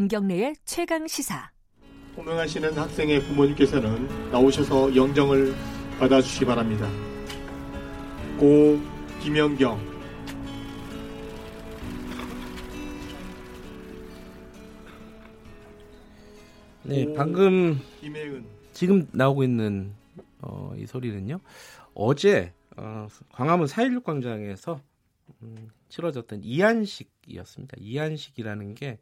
김경래의 최강시사. 호명하시는 학생의 부모님께서는 나오셔서 영정을 받아주시기 바랍니다. 고 김영경. 네, 방금 김혜은. 지금 나오고 있는 이 소리는요. 어제 광화문 사일육 광장에서 치러졌던 이한식이었습니다. 이한식이라는 게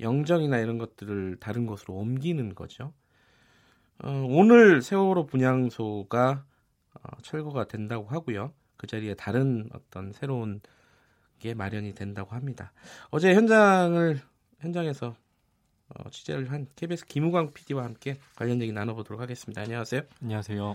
영정이나 이런 것들을 다른 곳으로 옮기는 거죠. 오늘 세월호 분향소가 철거가 된다고 하고요. 그 자리에 다른 어떤 새로운 게 마련이 된다고 합니다. 어제 현장에서 취재를 한 KBS 김우광 PD와 함께 관련 얘기 나눠보도록 하겠습니다. 안녕하세요. 안녕하세요.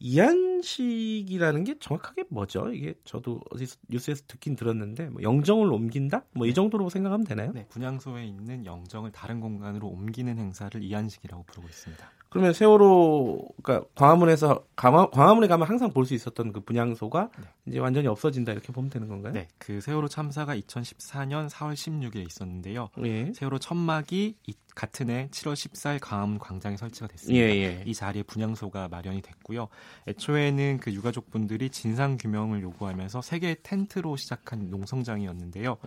이한식이라는 게 정확하게 뭐죠? 이게 저도 어디서 뉴스에서 듣긴 들었는데 영정을 옮긴다? 이 정도로 생각하면 되나요? 네, 분향소에 있는 영정을 다른 공간으로 옮기는 행사를 이한식이라고 부르고 있습니다. 그러면 세월호, 그러니까 광화문에 가면 항상 볼 수 있었던 그 분향소가 이제 완전히 없어진다 이렇게 보면 되는 건가요? 네, 그 세월호 참사가 2014년 4월 16일에 있었는데요. 예. 세월호 천막이 같은 해 7월 14일 광화문 광장에 설치가 됐습니다. 예. 이 자리에 분향소가 마련이 됐고요. 애초에는 그 유가족분들이 진상규명을 요구하면서 3개의 텐트로 시작한 농성장이었는데요.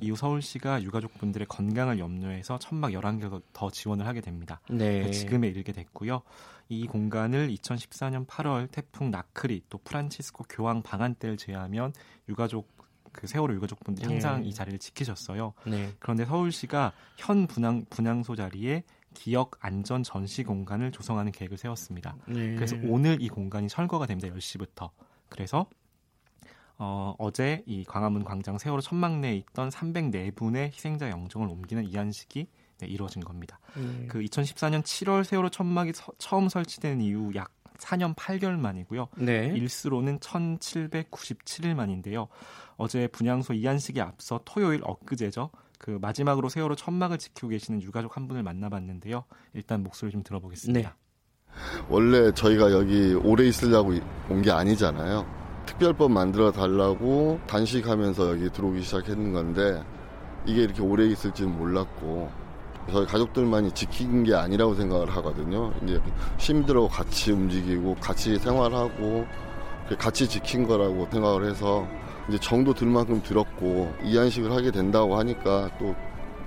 이후 서울시가 유가족분들의 건강을 염려해서 천막 11개 더 지원을 하게 됩니다. 네. 지금에 이르게 됐고요. 이 공간을 2014년 8월 태풍 나크리 또 프란치스코 교황 방한 때를 제외하면 세월호 유가족분들이 항상 이 자리를 지키셨어요. 네. 그런데 서울시가 현 분향소 자리에 기억 안전 전시 공간을 조성하는 계획을 세웠습니다. 네. 그래서 오늘 이 공간이 철거가 됩니다. 10시부터. 그래서 어제 이 광화문 광장 세월호 천막 내에 있던 304분의 희생자 영정을 옮기는 이한식이 이루어진 겁니다. 그 2014년 7월 세월호 천막이 처음 설치된 이후 약 4년 8개월 만이고요. 네. 일수로는 1797일 만인데요. 어제 분향소 이한식에 앞서 토요일 엊그제죠. 그 마지막으로 세월호 천막을 지키고 계시는 유가족 한 분을 만나봤는데요. 일단 목소리 좀 들어보겠습니다. 네. 원래 저희가 여기 오래 있으려고 온 게 아니잖아요. 특별법 만들어 달라고 단식하면서 여기 들어오기 시작했는 건데 이게 이렇게 오래 있을지는 몰랐고 저희 가족들만이 지킨 게 아니라고 생각을 하거든요. 이제 시민들하고 같이 움직이고 같이 생활하고 같이 지킨 거라고 생각을 해서 이제 정도 들 만큼 들었고 이한식을 하게 된다고 하니까 또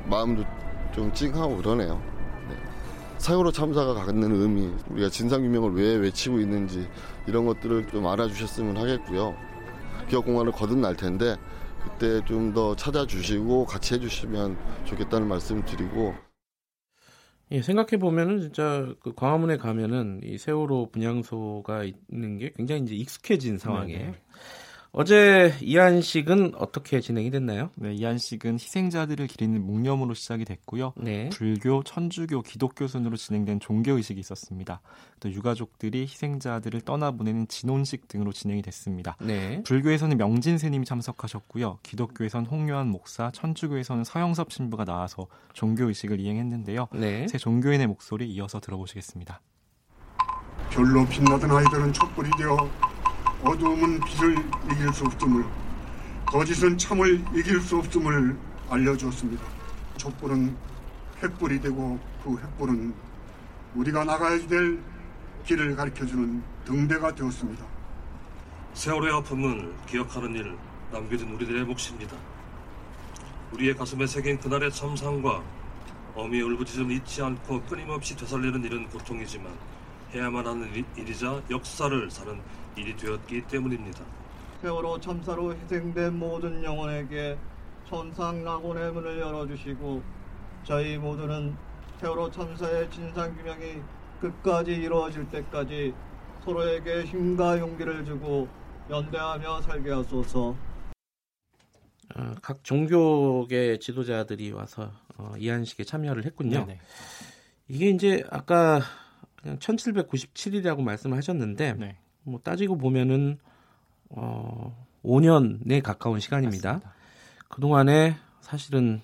마음도 좀 찡하고 그러네요. 네. 세월호 참사가 갖는 의미, 우리가 진상규명을 왜 외치고 있는지 이런 것들을 좀 알아주셨으면 하겠고요. 기억공간을 거듭날 텐데 그때 좀 더 찾아주시고 같이 해주시면 좋겠다는 말씀을 드리고. 예, 생각해 보면은 진짜 그 광화문에 가면은 이 세월호 분향소가 있는 게 굉장히 이제 익숙해진 상황에. 네. 어제 이한식은 어떻게 진행이 됐나요? 네, 이한식은 희생자들을 기리는 묵념으로 시작이 됐고요. 네. 불교, 천주교, 기독교 순으로 진행된 종교의식이 있었습니다. 또 유가족들이 희생자들을 떠나보내는 진혼식 등으로 진행이 됐습니다. 네. 불교에서는 명진스님이 참석하셨고요. 기독교에서는 홍요한 목사, 천주교에서는 서영섭 신부가 나와서 종교의식을 이행했는데요. 네. 새 종교인의 목소리 이어서 들어보시겠습니다. 별로 빛나던 아이들은 촛불이 되어 어두움은 빛을 이길 수 없음을, 거짓은 참을 이길 수 없음을 알려주었습니다. 촛불은 횃불이 되고 그 횃불은 우리가 나가야 될 길을 가르쳐주는 등대가 되었습니다. 세월호의 아픔을 기억하는 일, 남겨진 우리들의 몫입니다. 우리의 가슴에 새긴 그날의 참상과 어미의 울부짖음 잊지 않고 끊임없이 되살리는 일은 고통이지만 해야만 하는 일이자 역사를 사는 일이 되었기 때문입니다. 세월호 참사로 희생된 모든 영혼에게 천상 낙원의 문을 열어주시고 저희 모두는 세월호 참사의 진상규명이 끝까지 이루어질 때까지 서로에게 힘과 용기를 주고 연대하며 살게 하소서. 각 종교계 지도자들이 와서 이한식에 참여를 했군요. 네네. 이게 이제 아까 그냥 1797일이라고 말씀을 하셨는데 네. 뭐 따지고 보면은 5년에 가까운 시간입니다. 맞습니다. 그동안에 사실은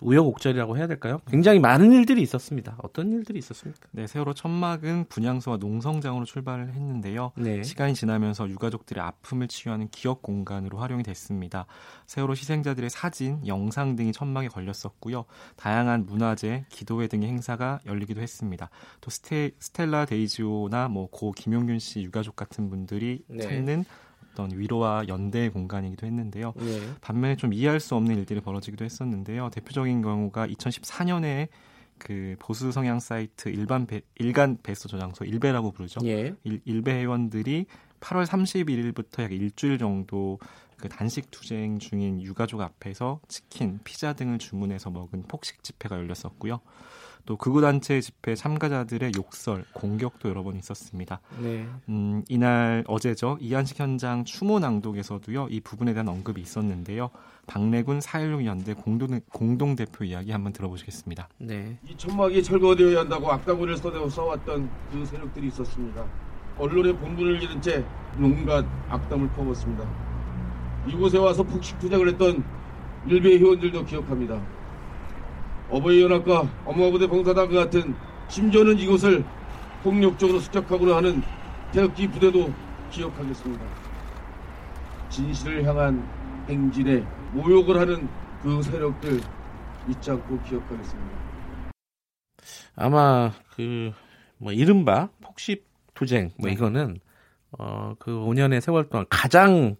우여곡절이라고 해야 될까요? 굉장히 많은 일들이 있었습니다. 어떤 일들이 있었습니까? 네, 세월호 천막은 분향소와 농성장으로 출발을 했는데요. 네. 시간이 지나면서 유가족들의 아픔을 치유하는 기억 공간으로 활용이 됐습니다. 세월호 희생자들의 사진, 영상 등이 천막에 걸렸었고요. 다양한 문화제, 기도회 등의 행사가 열리기도 했습니다. 또 스텔라 데이지오나 고 김용균 씨 유가족 같은 분들이 찾는 어떤 위로와 연대의 공간이기도 했는데요. 네. 반면에 좀 이해할 수 없는 일들이 벌어지기도 했었는데요. 대표적인 경우가 2014년에 그 보수 성향 사이트 일간 베스트 저장소 일베라고 부르죠. 네. 일베 회원들이 8월 31일부터 약 일주일 정도 그 단식 투쟁 중인 유가족 앞에서 치킨, 피자 등을 주문해서 먹은 폭식 집회가 열렸었고요. 또 극우단체 집회 참가자들의 욕설, 공격도 여러 번 있었습니다. 네. 이날 어제죠. 이한식 현장 추모 낭독에서도요. 이 부분에 대한 언급이 있었는데요. 박래군 사일육 연대 공동대표 이야기 한번 들어보시겠습니다. 네. 이 천막이 철거되어야 한다고 악당구를 써왔던 그 세력들이 있었습니다. 언론의 본분을 잃은 채 온갖 악담을 퍼붓습니다. 이곳에 와서 폭식 투쟁을 했던 일베 회원들도 기억합니다. 어버이연합과 엄마부대 봉사단과 같은 심지어는 이곳을 폭력적으로 습격하고는 하는 태극기 부대도 기억하겠습니다. 진실을 향한 행진에 모욕을 하는 그 세력들 잊지 않고 기억하겠습니다. 아마 이른바 폭식 투쟁 이거는 그 5년의 세월 동안 가장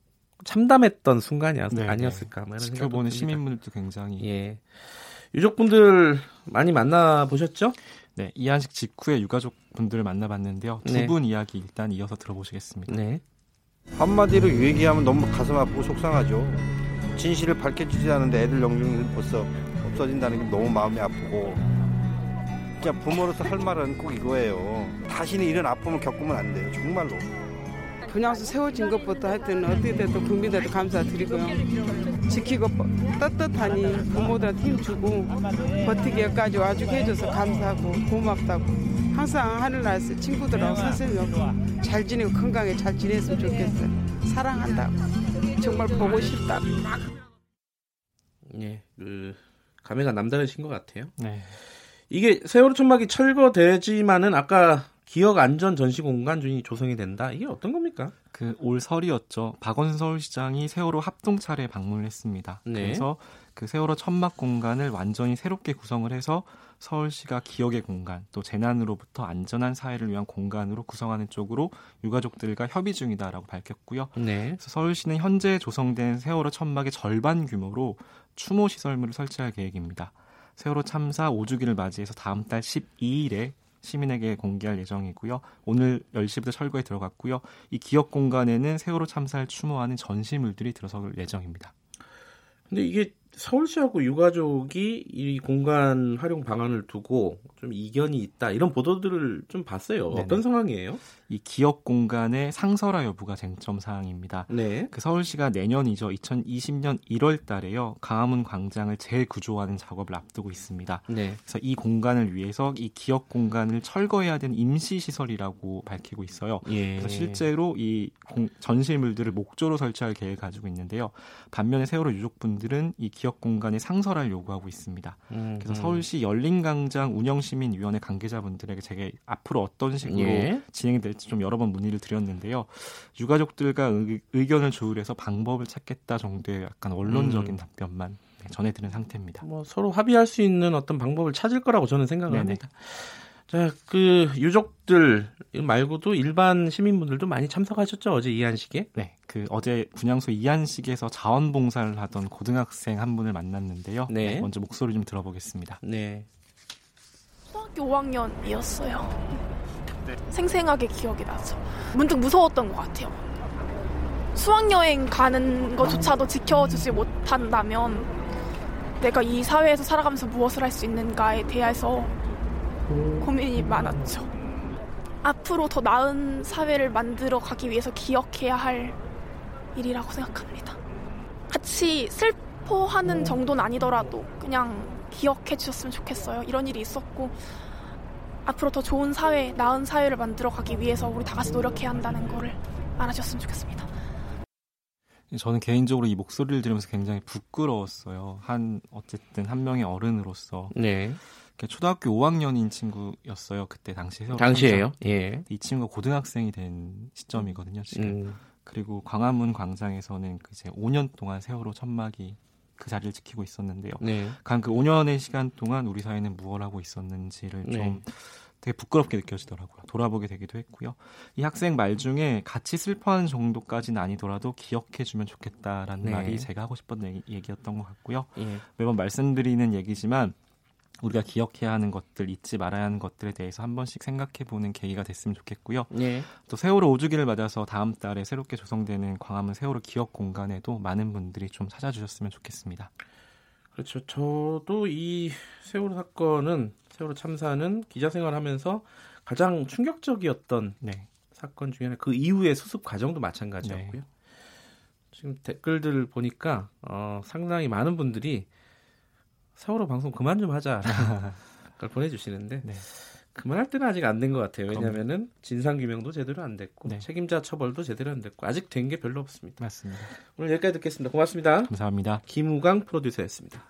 참담했던 순간이 아니었을까 이런 지켜보는 시민분들도 굉장히 유족분들 많이 만나보셨죠? 네, 이한식 직후에 유가족분들을 만나봤는데요. 두 분 이야기 일단 이어서 들어보시겠습니다. 네. 한마디로 얘기하면 너무 가슴 아프고 속상하죠. 진실을 밝혀지지 않은데 애들 영정이 벌써 없어진다는 게 너무 마음이 아프고 그냥 부모로서 할 말은 꼭 이거예요. 다시는 이런 아픔을 겪으면 안 돼요. 정말로. 분향소 세워진 것부터 하여튼 어떻게 됐든 국민들도 감사드리고요. 지키고 떳떳하니 부모들한테 힘주고 버티기까지 와주게 해줘서 감사하고 고맙다고 항상 하늘나라에서 친구들하고 선생님하고 잘 지내고 건강하게 잘 지냈으면 좋겠어요. 사랑한다고 정말 보고 싶다고. 네, 감회가 남다르신 것 같아요. 네. 이게 세월호 천막이 철거되지만은 아까 기억 안전 전시 공간이 조성이 된다. 이게 어떤 겁니까? 올 설이었죠. 박원순 서울시장이 세월호 합동 차례에 방문을 했습니다. 네. 그래서 그 세월호 천막 공간을 완전히 새롭게 구성을 해서 서울시가 기억의 공간, 또 재난으로부터 안전한 사회를 위한 공간으로 구성하는 쪽으로 유가족들과 협의 중이다라고 밝혔고요. 네. 그래서 서울시는 현재 조성된 세월호 천막의 절반 규모로 추모 시설물을 설치할 계획입니다. 세월호 참사 5주기를 맞이해서 다음 달 12일에 시민에게 공개할 예정이고요. 오늘 10시부터 철거에 들어갔고요. 이 기억 공간에는 세월호 참사를 추모하는 전시물들이 들어설 예정입니다. 근데 이게 서울시하고 유가족이 이 공간 활용 방안을 두고 좀 이견이 있다 이런 보도들을 좀 봤어요. 네네. 어떤 상황이에요? 이 기억 공간의 상설화 여부가 쟁점 사항입니다. 네. 그 서울시가 내년이죠. 2020년 1월 달에요. 광화문 광장을 재구조하는 작업을 앞두고 있습니다. 네. 그래서 이 공간을 위해서 이 기억 공간을 철거해야 되는 임시 시설이라고 밝히고 있어요. 예. 그래서 실제로 이 전시물들을 목조로 설치할 계획을 가지고 있는데요. 반면에 세월호 유족분들은 이 기억 공간의 상설화를 요구하고 있습니다. 그래서 서울시 열린광장 운영시민위원회 관계자분들에게 제가 앞으로 어떤 식으로 진행이 될지 좀 여러 번 문의를 드렸는데요. 유가족들과 의견을 조율해서 방법을 찾겠다 정도의 약간 원론적인 답변만 전해드린 상태입니다. 서로 합의할 수 있는 어떤 방법을 찾을 거라고 저는 생각을 합니다. 자, 유족들 말고도 일반 시민분들도 많이 참석하셨죠? 어제 이한식에? 네. 어제 분향소 이한식에서 자원봉사를 하던 고등학생 한 분을 만났는데요. 네. 먼저 목소리 좀 들어보겠습니다. 네. 초등학교 5학년이었어요. 네. 생생하게 기억이 나죠. 문득 무서웠던 것 같아요. 수학여행 가는 것조차도 지켜주지 못한다면 내가 이 사회에서 살아가면서 무엇을 할 수 있는가에 대해서 고민이 많았죠. 앞으로 더 나은 사회를 만들어 가기 위해서 기억해야 할 일이라고 생각합니다. 같이 슬퍼하는 정도는 아니더라도 그냥 기억해 주셨으면 좋겠어요. 이런 일이 있었고 앞으로 더 좋은 사회, 나은 사회를 만들어 가기 위해서 우리 다 같이 노력해야 한다는 거를 알아주셨으면 좋겠습니다. 저는 개인적으로 이 목소리를 들으면서 굉장히 부끄러웠어요. 어쨌든 한 명의 어른으로서. 네. 초등학교 5학년인 친구였어요. 그때 당시 세월호. 당시에요? 예. 이 친구가 고등학생이 된 시점이거든요, 지금. 그리고 광화문 광장에서는 이제 5년 동안 세월호 천막이 그 자리를 지키고 있었는데요. 네. 간 그 5년의 시간 동안 우리 사회는 무엇을 하고 있었는지를 네. 좀 되게 부끄럽게 느껴지더라고요. 돌아보게 되기도 했고요. 이 학생 말 중에 같이 슬퍼하는 정도까지는 아니더라도 기억해주면 좋겠다라는 네. 말이 제가 하고 싶었던 얘기였던 것 같고요. 예. 매번 말씀드리는 얘기지만 우리가 기억해야 하는 것들, 잊지 말아야 하는 것들에 대해서 한 번씩 생각해보는 계기가 됐으면 좋겠고요. 예. 또 세월호 5주기를 맞아서 다음 달에 새롭게 조성되는 광화문 세월호 기억 공간에도 많은 분들이 좀 찾아주셨으면 좋겠습니다. 그렇죠. 저도 이 세월호 사건은, 세월호 참사는 기자 생활하면서 가장 충격적이었던 네. 사건 중에 하나, 그 이후의 수습 과정도 마찬가지였고요. 네. 지금 댓글들 보니까 상당히 많은 분들이 세월호 방송 그만 좀 하자라는 걸 보내주시는데 네. 그만할 때는 아직 안 된 것 같아요. 왜냐하면은 진상규명도 제대로 안 됐고 네. 책임자 처벌도 제대로 안 됐고 아직 된 게 별로 없습니다. 맞습니다. 오늘 여기까지 듣겠습니다. 고맙습니다. 감사합니다. 김우광 프로듀서였습니다.